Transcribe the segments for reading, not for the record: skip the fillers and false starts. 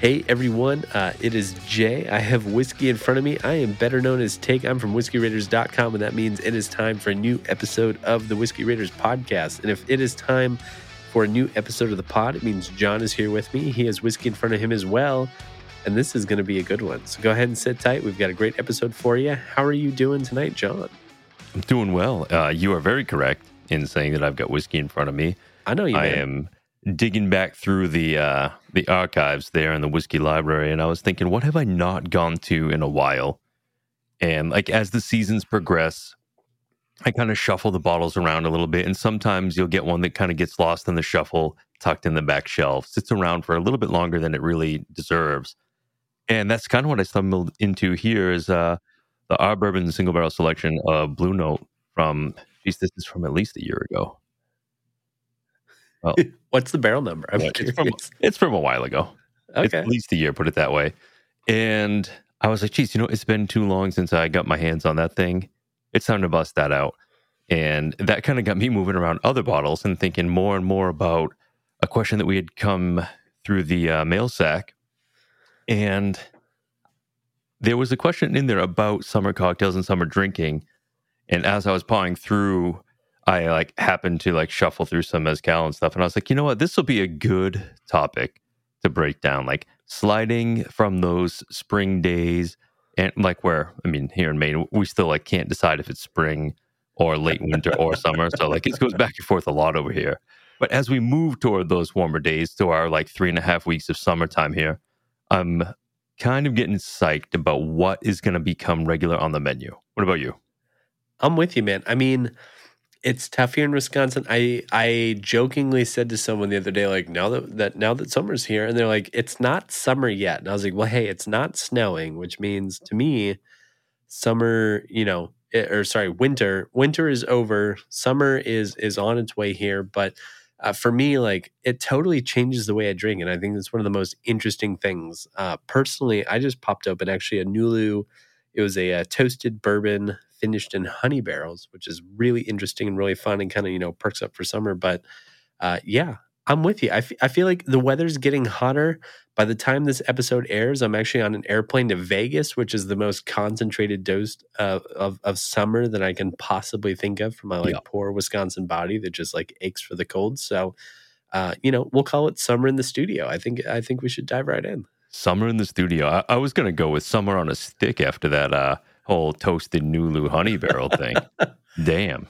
Hey everyone, it is Jay. I have whiskey in front of me. I am better known as Take. I'm from WhiskeyRaiders.com, and that means it is time for a new episode of the Whiskey Raiders podcast. And if it is time for a new episode of the pod, it means John is here with me. He has whiskey in front of him as well, and this is going to be a good one. So go ahead and sit tight. We've got a great episode for you. How are you doing tonight, John? I'm doing well. You are very correct in saying that I've got whiskey in front of me. I know you, man. I am digging back through the archives there in the whiskey library, and I was thinking, what have I not gone to in a while? And like as the seasons progress, I kind of shuffle the bottles around a little bit, and sometimes you'll get one that kind of gets lost in the shuffle, tucked in the back shelf, sits around for a little bit longer than it really deserves. And that's kind of what I stumbled into here is the R Bourbon Single Barrel Selection of Blue Note from, geez, this is from at least a year ago. Well, what's the barrel number? It's from a while ago. Okay. It's at least a year, put it that way. And I was like, geez, it's been too long since I got my hands on that thing. It's time to bust that out. And that kind of got me moving around other bottles and thinking more and more about a question that we had come through the mail sack. And there was a question in there about summer cocktails and summer drinking. And as I was pawing through, I happened to shuffle through some mezcal and stuff, and I was like, you know what, this will be a good topic to break down, sliding from those spring days, and here in Maine, we still can't decide if it's spring or late winter or summer, so it goes back and forth a lot over here. But as we move toward those warmer days, to our 3.5 weeks of summertime here, I'm kind of getting psyched about what is going to become regular on the menu. What about you? I'm with you, man. I mean, it's tough here in Wisconsin. I jokingly said to someone the other day, now that summer's here, and they're like, it's not summer yet. And I was like, well, hey, it's not snowing, which means to me, summer, winter. Winter is over. Summer is on its way here. But for me, it totally changes the way I drink, and I think that's one of the most interesting things. Personally, I just popped open actually a Nulu. It was a toasted bourbon finished in honey barrels, which is really interesting and really fun and kind of, perks up for summer. But yeah, I'm with you. I feel like the weather's getting hotter. By the time this episode airs, I'm actually on an airplane to Vegas, which is the most concentrated dose of summer that I can possibly think of for my poor Wisconsin body that just aches for the cold. So, we'll call it summer in the studio. I think we should dive right in. Summer in the studio. I was going to go with summer on a stick after that whole toasted Nulu honey barrel thing. Damn.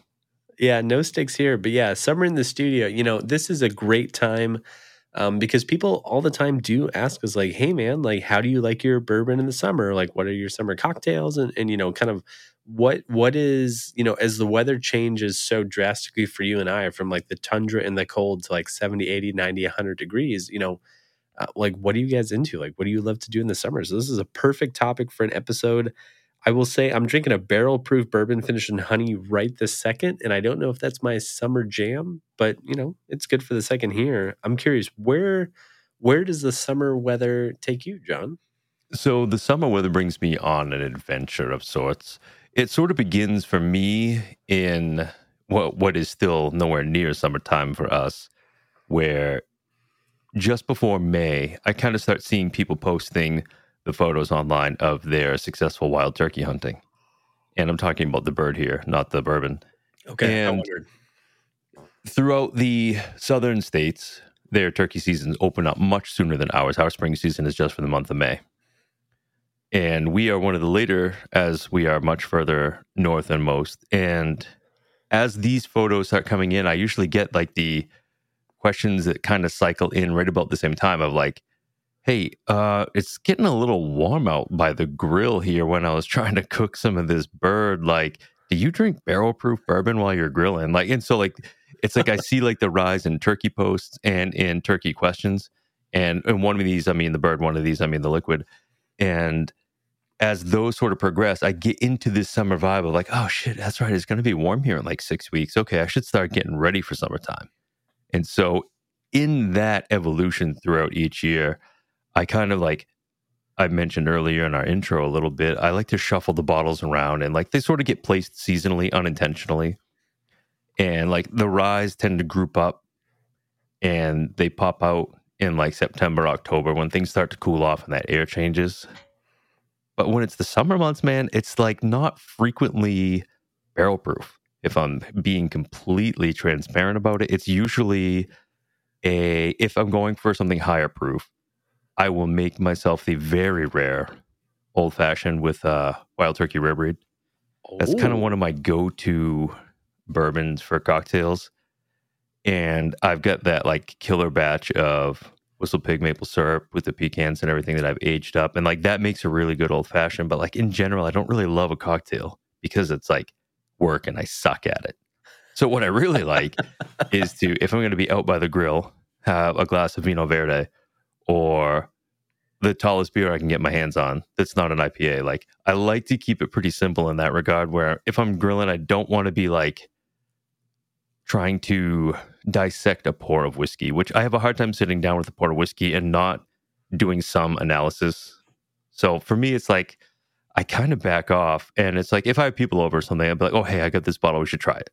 Yeah, no sticks here. But yeah, summer in the studio. This is a great time because people all the time do ask us hey, man, how do you like your bourbon in the summer? What are your summer cocktails? And kind of what is, as the weather changes so drastically for you and I from the tundra and the cold to 70, 80, 90, 100 degrees, what are you guys into? What do you love to do in the summer? So this is a perfect topic for an episode. I will say I'm drinking a barrel-proof bourbon finished in honey right this second, and I don't know if that's my summer jam, but, it's good for the second here. I'm curious, where does the summer weather take you, John? So the summer weather brings me on an adventure of sorts. It sort of begins for me in what is still nowhere near summertime for us, where just before May, I kind of start seeing people posting the photos online of their successful wild turkey hunting. And I'm talking about the bird here, not the bourbon. Okay, and I wondered. Throughout the southern states, their turkey seasons open up much sooner than ours. Our spring season is just for the month of May. And we are one of the later, as we are much further north than most. And as these photos start coming in, I usually get the questions that kind of cycle in right about the same time of hey, it's getting a little warm out by the grill here when I was trying to cook some of this bird. Do you drink barrel proof bourbon while you're grilling? And so it's I see the rise in turkey posts and in turkey questions. And in one of these, I mean the bird, one of these, I mean the liquid. And as those sort of progress, I get into this summer vibe of oh shit, that's right. It's going to be warm here in 6 weeks. Okay. I should start getting ready for summertime. And so in that evolution throughout each year, I kind of I mentioned earlier in our intro a little bit, I like to shuffle the bottles around and they sort of get placed seasonally, unintentionally. And the ryes tend to group up and they pop out in like September, October, when things start to cool off and that air changes. But when it's the summer months, man, it's like not frequently barrel proof. If I'm being completely transparent about it, it's usually if I'm going for something higher proof, I will make myself the very rare old fashioned with Wild Turkey rare breed. That's kind of one of my go-to bourbons for cocktails. And I've got that like killer batch of Whistle Pig maple syrup with the pecans and everything that I've aged up. And like that makes a really good old fashioned. But like in general, I don't really love a cocktail because it's like work and I suck at it. So what I really like is to, if I'm going to be out by the grill, have a glass of Vinho Verde or the tallest beer I can get my hands on that's not an IPA. Like I like to keep it pretty simple in that regard, where if I'm grilling, I don't want to be like trying to dissect a pour of whiskey, which I have a hard time sitting down with a pour of whiskey and not doing some analysis. So for me, it's like, I kind of back off, and it's like, if I have people over or something, I'd be like, oh, hey, I got this bottle. We should try it.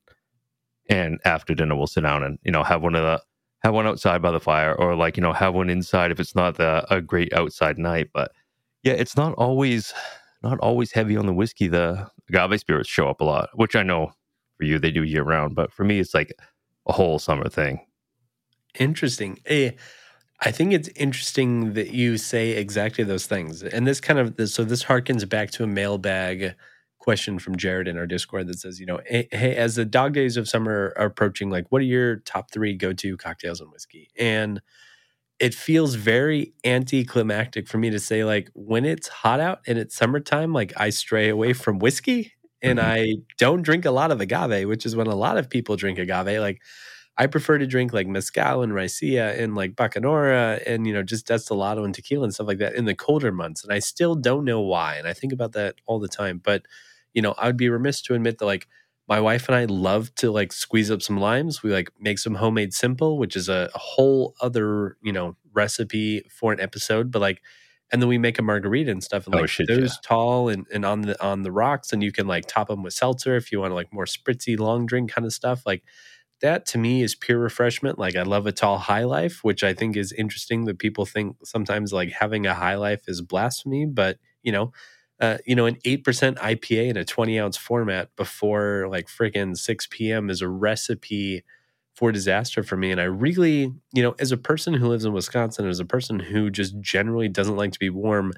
And after dinner, we'll sit down and, you know, have one outside by the fire, or like, you know, have one inside if it's not a great outside night. But yeah, it's not always heavy on the whiskey. The agave spirits show up a lot, which I know for you, they do year round. But for me, it's like a whole summer thing. Interesting. I think it's interesting that you say exactly those things. And this kind of, so this harkens back to a mailbag question from Jared in our Discord that says, you know, hey, as the dog days of summer are approaching, like, what are your top three go-to cocktails and whiskey? And it feels very anticlimactic for me to say, like, when it's hot out and it's summertime, like, I stray away from whiskey and I don't drink a lot of agave, which is when a lot of people drink agave. Like, I prefer to drink like mezcal and raicilla and like bacanora and, you know, just destilado and tequila and stuff like that in the colder months. And I still don't know why. And I think about that all the time. But, you know, I would be remiss to admit that like my wife and I love to like squeeze up some limes. We like make some homemade simple, which is a whole other, you know, recipe for an episode. But like, and then we make a margarita and stuff. And like tall and on the rocks, and you can like top them with seltzer if you want to like more spritzy long drink kind of stuff. Like, that to me is pure refreshment. Like I love a tall high life, which I think is interesting that people think sometimes like having a high life is blasphemy, but you know, an 8% IPA in a 20 ounce format before like freaking 6 PM is a recipe for disaster for me. And I really, you know, as a person who lives in Wisconsin, as a person who just generally doesn't like to be warm,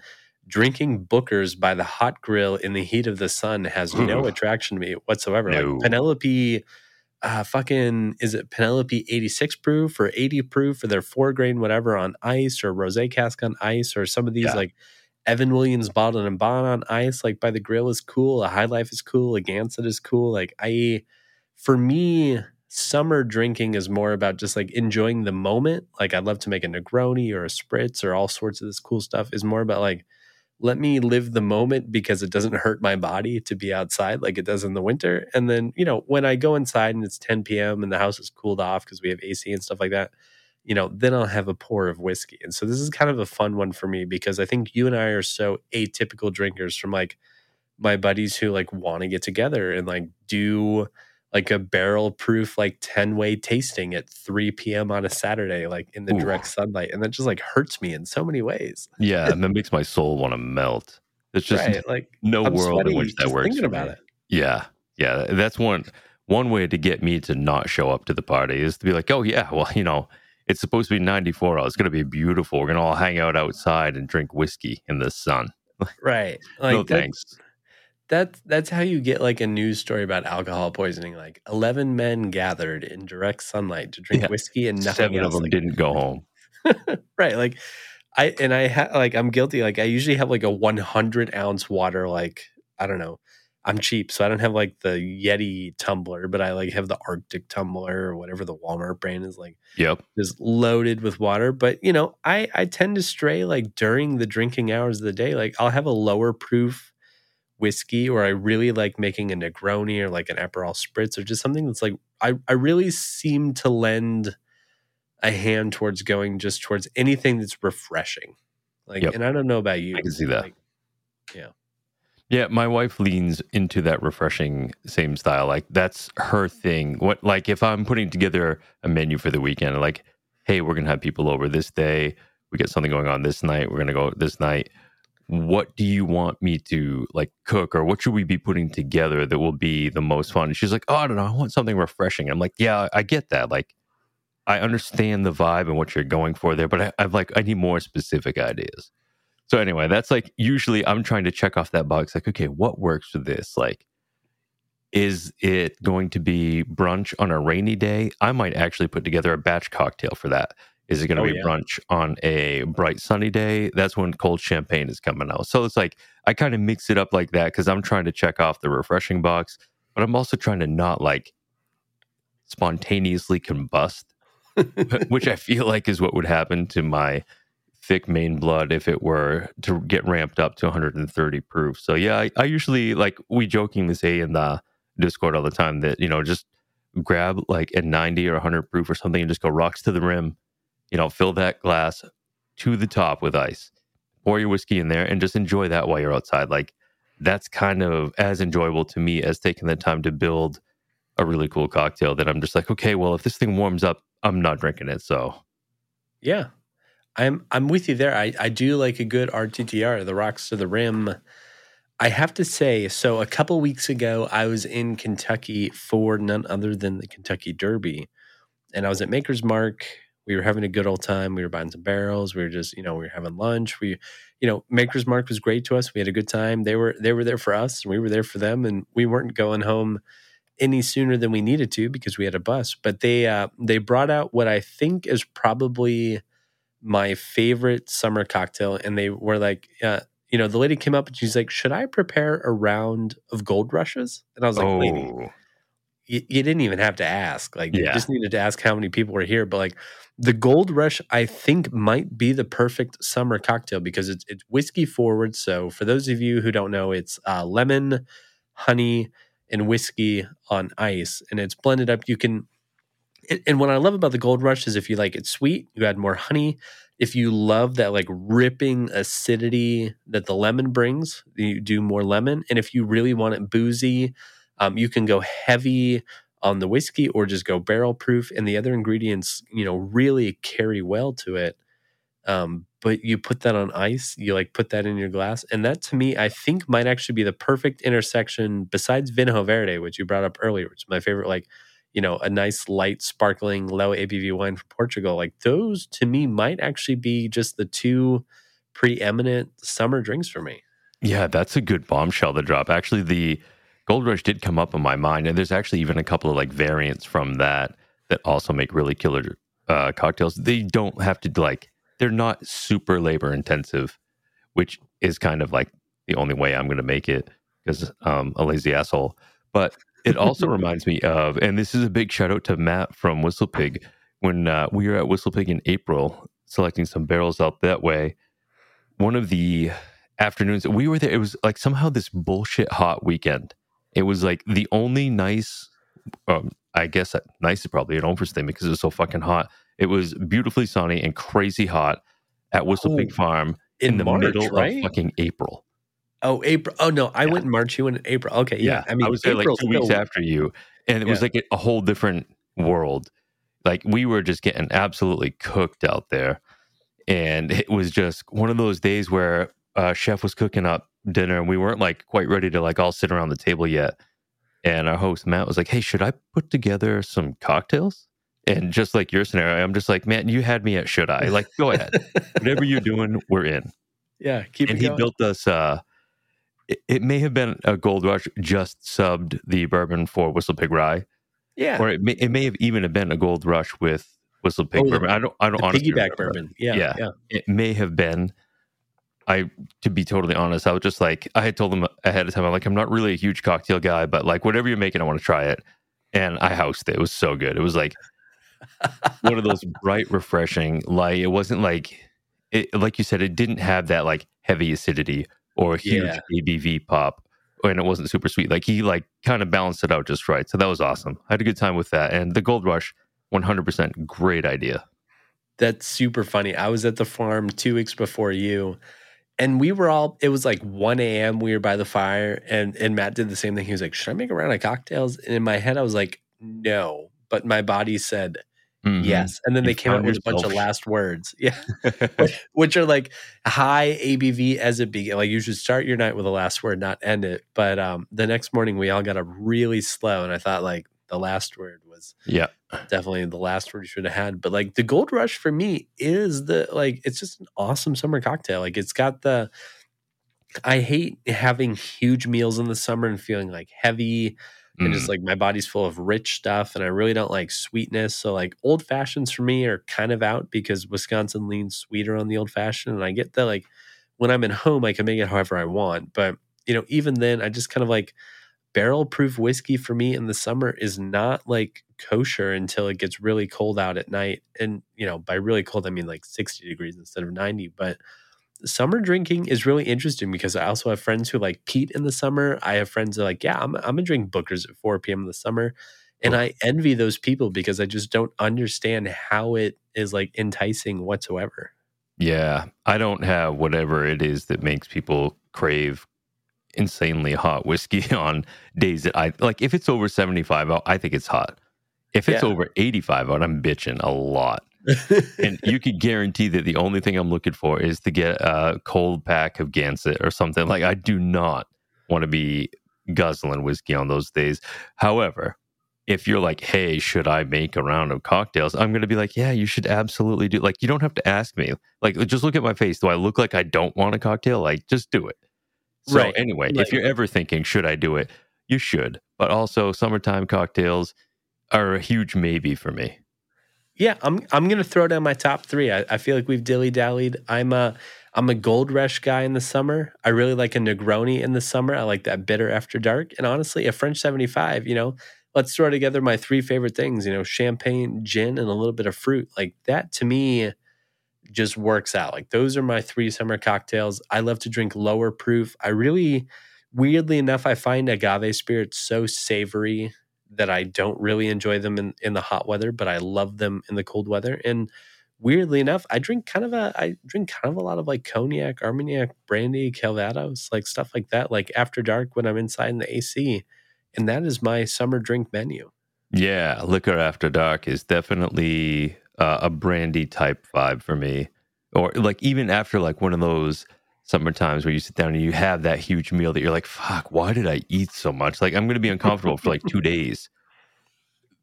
drinking Bookers by the hot grill in the heat of the sun has no attraction to me whatsoever. No. Like Penelope, is it Penelope 86 proof or 80 proof for their 4 grain whatever on ice, or rosé cask on ice, or some of these like Evan Williams bottled and bond on ice, like by the grill is cool. A high life is cool. A Gansett is cool. Like for me, summer drinking is more about just like enjoying the moment. Like I'd love to make a Negroni or a Spritz or all sorts of this cool stuff is more about like, let me live the moment because it doesn't hurt my body to be outside like it does in the winter. And then, you know, when I go inside and it's 10 p.m. and the house is cooled off because we have AC and stuff like that, you know, then I'll have a pour of whiskey. And so this is kind of a fun one for me because I think you and I are so atypical drinkers from like my buddies who like want to get together and like do like a barrel proof, like 10-way tasting at 3 p.m. on a Saturday, like in the direct sunlight. And that just like hurts me in so many ways. Yeah. And that makes my soul want to melt. It's just like no world in which that works. Thinking about it. Yeah. Yeah. That's one way to get me to not show up to the party is to be like, oh yeah, well, you know, it's supposed to be 94. It's going to be beautiful. We're going to all hang out outside and drink whiskey in the sun. Right. Like, no thanks. That's how you get like a news story about alcohol poisoning. Like 11 men gathered in direct sunlight to drink whiskey and nothing else. 7 of them didn't go home. Right. Like I'm guilty. Like I usually have like a 100 ounce water. Like, I don't know, I'm cheap. So I don't have like the Yeti tumbler, but I like have the Arctic tumbler or whatever the Walmart brand is like. Yep. Just loaded with water. But you know, I tend to stray like during the drinking hours of the day. Like I'll have a lower proof whiskey, or I really like making a Negroni or like an Aperol Spritz or just something that's like I really seem to lend a hand towards going just towards anything that's refreshing. Like, and I don't know about you. I can see that. Like, yeah. Yeah. My wife leans into that refreshing same style. Like that's her thing. What, like if I'm putting together a menu for the weekend, like, hey, we're going to have people over this day. We got something going on this night. We're going to go this night. What do you want me to like cook, or what should we be putting together that will be the most fun? And she's like, oh, I don't know. I want something refreshing. I'm like, yeah, I get that. Like, I understand the vibe and what you're going for there, but I'm like, I need more specific ideas. So anyway, that's like, usually I'm trying to check off that box. Like, okay, what works for this? Like, is it going to be brunch on a rainy day? I might actually put together a batch cocktail for that. Is it going to be brunch on a bright sunny day? That's when cold champagne is coming out. So it's like, I kind of mix it up like that because I'm trying to check off the refreshing box, but I'm also trying to not like spontaneously combust, which I feel like is what would happen to my thick Maine blood if it were to get ramped up to 130 proof. So yeah, I usually like, we jokingly say in the Discord all the time that, you know, just grab like a 90 or 100 proof or something and just go rocks to the rim. You know, fill that glass to the top with ice, pour your whiskey in there, and just enjoy that while you're outside. Like, that's kind of as enjoyable to me as taking the time to build a really cool cocktail that I'm just like, okay, well, if this thing warms up, I'm not drinking it. So, yeah, I'm with you there. I do like a good RTTR, the rocks to the rim. I have to say, so a couple weeks ago, I was in Kentucky for none other than the Kentucky Derby, and I was at Maker's Mark. We were having a good old time. We were buying some barrels. We were just, you know, we were having lunch. We, you know, Maker's Mark was great to us. We had a good time. They were there for us, and we were there for them. And we weren't going home any sooner than we needed to because we had a bus. But they brought out what I think is probably my favorite summer cocktail. And they were like, you know, the lady came up and she's like, "Should I prepare a round of Gold Rushes?" And I was like, "Lady, you didn't even have to ask. Like, you just needed to ask how many people were here." But like, the Gold Rush, I think, might be the perfect summer cocktail because it's whiskey forward. So for those of you who don't know, it's lemon, honey, and whiskey on ice, and it's blended up. You can, and what I love about the Gold Rush is if you like it sweet, you add more honey. If you love that like ripping acidity that the lemon brings, you do more lemon. And if you really want it boozy, you can go heavy on the whiskey or just go barrel proof, and the other ingredients, you know, really carry well to it. But you put that on ice, you like put that in your glass. And that to me, I think might actually be the perfect intersection besides Vinho Verde, which you brought up earlier, which is my favorite, like, you know, a nice light sparkling low ABV wine from Portugal. Like those to me might actually be just the two preeminent summer drinks for me. Yeah, that's a good bombshell to drop. Actually, the Gold Rush did come up in my mind, and there's actually even a couple of like variants from that also make really killer cocktails. They don't have to like, they're not super labor intensive, which is kind of like the only way I'm going to make it because I'm a lazy asshole. But it also reminds me of, and this is a big shout out to Matt from Whistle Pig. When we were at Whistle Pig in April, selecting some barrels out that way, one of the afternoons we were there, it was like somehow this bullshit hot weekend. It was like the only nice, I guess nice is probably an overstatement because it was so fucking hot. It was beautifully sunny and crazy hot at Whistle Pig Farm in the March, middle of fucking April. Oh, April. Oh, no. I went in March. You went in April. Okay. Yeah. I mean, I was there like 2 weeks after you. And it was like a whole different world. Like we were just getting absolutely cooked out there. And it was just one of those days where chef was cooking up dinner and we weren't like quite ready to like all sit around the table yet, and our host Matt was like, "Hey, should I put together some cocktails?" And just like your scenario, I'm just like, "Man, you had me at should I, like, go ahead." Whatever you're doing, we're in. Yeah, keep and it going. He built us it may have been a Gold Rush just subbed the bourbon for Whistle Pig Rye, or it may have even have been a Gold Rush with Whistle Pig bourbon. I don't honestly piggyback bourbon. It may have been. To be totally honest, I was just like, I had told them ahead of time, I'm like, I'm not really a huge cocktail guy, but like whatever you're making, I want to try it. And I housed it. It was so good. It was like one of those bright, refreshing, like it wasn't like, it, like you said, it didn't have that like heavy acidity or huge ABV pop, and it wasn't super sweet. Like he like kind of balanced it out just right. So that was awesome. I had a good time with that. And the Gold Rush, 100% great idea. That's super funny. I was at the farm 2 weeks before you. And we were all, it was like 1 a.m. We were by the fire, and Matt did the same thing. He was like, "Should I make a round of cocktails?" And in my head, I was like, "No." But my body said, Mm-hmm. Yes. And then they came up with a bunch of last words. Yeah. Which are like high ABV as it begins. Like you should start your night with a last word, not end it. But the next morning we all got up really slow. And I thought like the last word was definitely the last word you should have had. But like the Gold Rush for me is the, like, it's just an awesome summer cocktail. Like it's got the, I hate having huge meals in the summer and feeling like heavy. And just like my body's full of rich stuff and I really don't like sweetness. So like old fashions for me are kind of out because Wisconsin leans sweeter on the old fashioned. And I get that like when I'm at home, I can make it however I want. But, you know, even then I just kind of like barrel proof whiskey for me in the summer is not like kosher until it gets really cold out at night. And, you know, by really cold, I mean like 60 degrees instead of 90. But summer drinking is really interesting because I also have friends who like Pete in the summer. I have friends that are like, yeah, I'm going to drink Booker's at 4 p.m. in the summer. And I envy those people because I just don't understand how it is like enticing whatsoever. Yeah. I don't have whatever it is that makes people crave insanely hot whiskey on days that I like. If it's over 75 out, I think it's hot. If it's over 85 out, I'm bitching a lot. And you could guarantee that the only thing I'm looking for is to get a cold pack of Gansett or something. Like I do not want to be guzzling whiskey on those days. However, if you're like, hey, should I make a round of cocktails? I'm going to be like, yeah, you should absolutely do. Like, you don't have to ask me. Like, just look at my face. Do I look like I don't want a cocktail? Like, just do it. So anyway, if you're ever thinking, should I do it? You should. But also summertime cocktails are a huge maybe for me. Yeah, I'm gonna throw down my top three. I feel like we've dilly-dallied. I'm a Gold Rush guy in the summer. I really like a Negroni in the summer. I like that bitter after dark. And honestly, a French 75, you know, let's throw together my three favorite things, you know, champagne, gin, and a little bit of fruit. Like that to me just works out. Like those are my three summer cocktails. I love to drink lower proof. I really, weirdly enough, I find agave spirits so savory that I don't really enjoy them in the hot weather, but I love them in the cold weather. And weirdly enough, I drink kind of a lot of like cognac, Armagnac, brandy, Calvados, like stuff like that, like after dark when I'm inside in the AC. And that is my summer drink menu. Yeah, liquor after dark is definitely a brandy type vibe for me. Or like even after like one of those summer times where you sit down and you have that huge meal that you're like, fuck, why did I eat so much? Like, I'm going to be uncomfortable for like 2 days.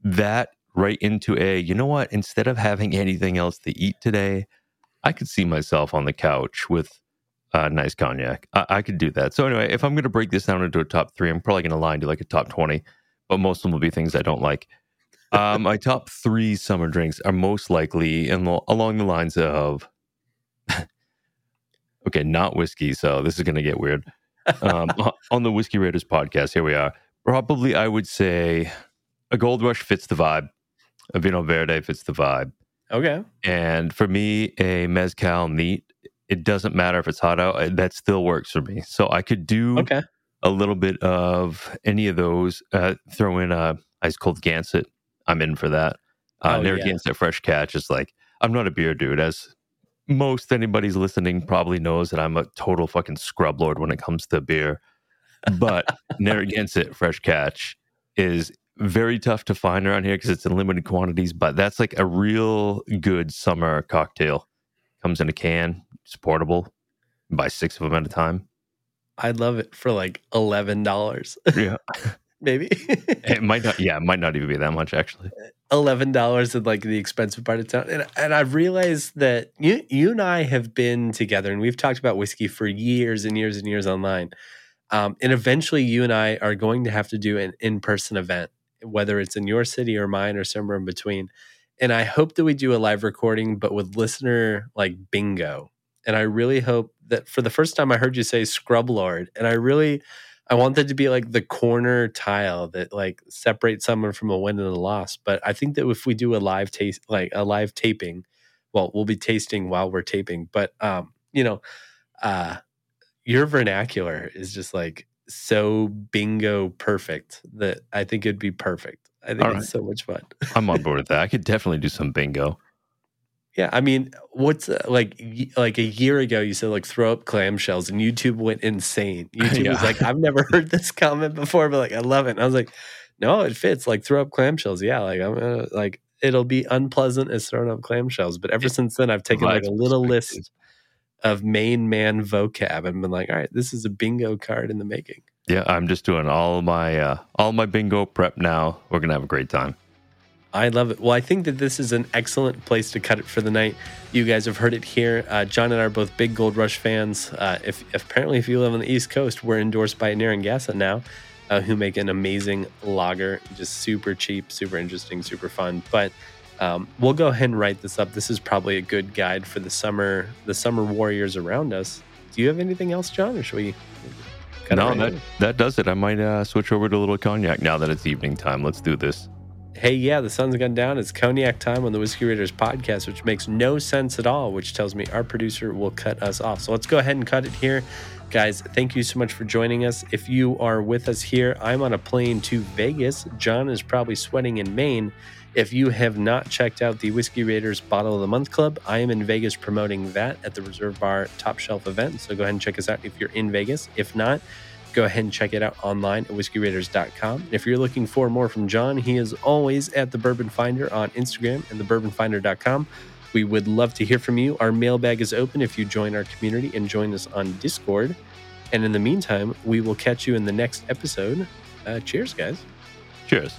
That right into a, you know what? Instead of having anything else to eat today, I could see myself on the couch with a nice cognac. I could do that. So anyway, if I'm going to break this down into a top three, I'm probably going to lie and do like a top 20, but most of them will be things I don't like. My top three summer drinks are most likely along the lines of... Okay, not whiskey, so this is going to get weird. On the Whiskey Raiders podcast, here we are. Probably, I would say, a Gold Rush fits the vibe. A Vinho Verde fits the vibe. Okay. And for me, a Mezcal neat. It doesn't matter if it's hot out. That still works for me. So I could do a little bit of any of those. Throw in a ice cold Gansett. I'm in for that. Narragansett Fresh Catch is like, I'm not a beer dude, as... most anybody's listening probably knows that I'm a total fucking scrub lord when it comes to beer. But Narragansett Fresh Catch is very tough to find around here because it's in limited quantities. But that's like a real good summer cocktail. Comes in a can. It's portable. Buy 6 of them at a time. I'd love it for like $11. Yeah. Maybe. It might not. Yeah, it might not even be that much, actually. $11 in like the expensive part of town. And I've realized that you and I have been together and we've talked about whiskey for years and years and years online. And eventually you and I are going to have to do an in-person event, whether it's in your city or mine or somewhere in between. And I hope that we do a live recording, but with listener like bingo. And I really hope that for the first time I heard you say scrub lord. And I want that to be like the corner tile that like separates someone from a win and a loss. But I think that if we do a live taste, like a live taping, well, we'll be tasting while we're taping. But you know, your vernacular is just like so bingo perfect that I think it'd be perfect. I think it's so much fun. I'm on board with that. I could definitely do some bingo. Yeah, I mean, what's like a year ago, you said like throw up clamshells and YouTube went insane. YouTube was like, I've never heard this comment before, but like, I love it. And I was like, no, it fits. Like throw up clamshells. Yeah, like I'm like it'll be unpleasant as thrown up clamshells. But ever since then, I've taken like a little list of main man vocab and been like, all right, this is a bingo card in the making. Yeah, I'm just doing all my bingo prep now. We're going to have a great time. I love it. Well, I think that this is an excellent place to cut it for the night. You guys have heard it here. John and I are both big Gold Rush fans. If you live on the East Coast, we're endorsed by Narragansett now, who make an amazing lager, just super cheap, super interesting, super fun. But we'll go ahead and write this up. This is probably a good guide for the summer warriors around us. Do you have anything else, John, or should we? No, that does it. I might switch over to a little cognac now that it's evening time. Let's do this. Hey, yeah, the sun's gone down. It's cognac time on the Whiskey Raiders podcast, which makes no sense at all, which tells me our producer will cut us off. So let's go ahead and cut it here. Guys, thank you so much for joining us. If you are with us here, I'm on a plane to Vegas. John is probably sweating in Maine. If you have not checked out the Whiskey Raiders Bottle of the Month Club, I am in Vegas promoting that at the Reserve Bar Top Shelf event. So go ahead and check us out if you're in Vegas. If not, go ahead and check it out online at whiskeyraiders.com. If you're looking for more from John, he is always at the Bourbon Finder on Instagram and thebourbonfinder.com. We would love to hear from you. Our mailbag is open if you join our community and join us on Discord. And in the meantime, we will catch you in the next episode. Cheers, guys. Cheers.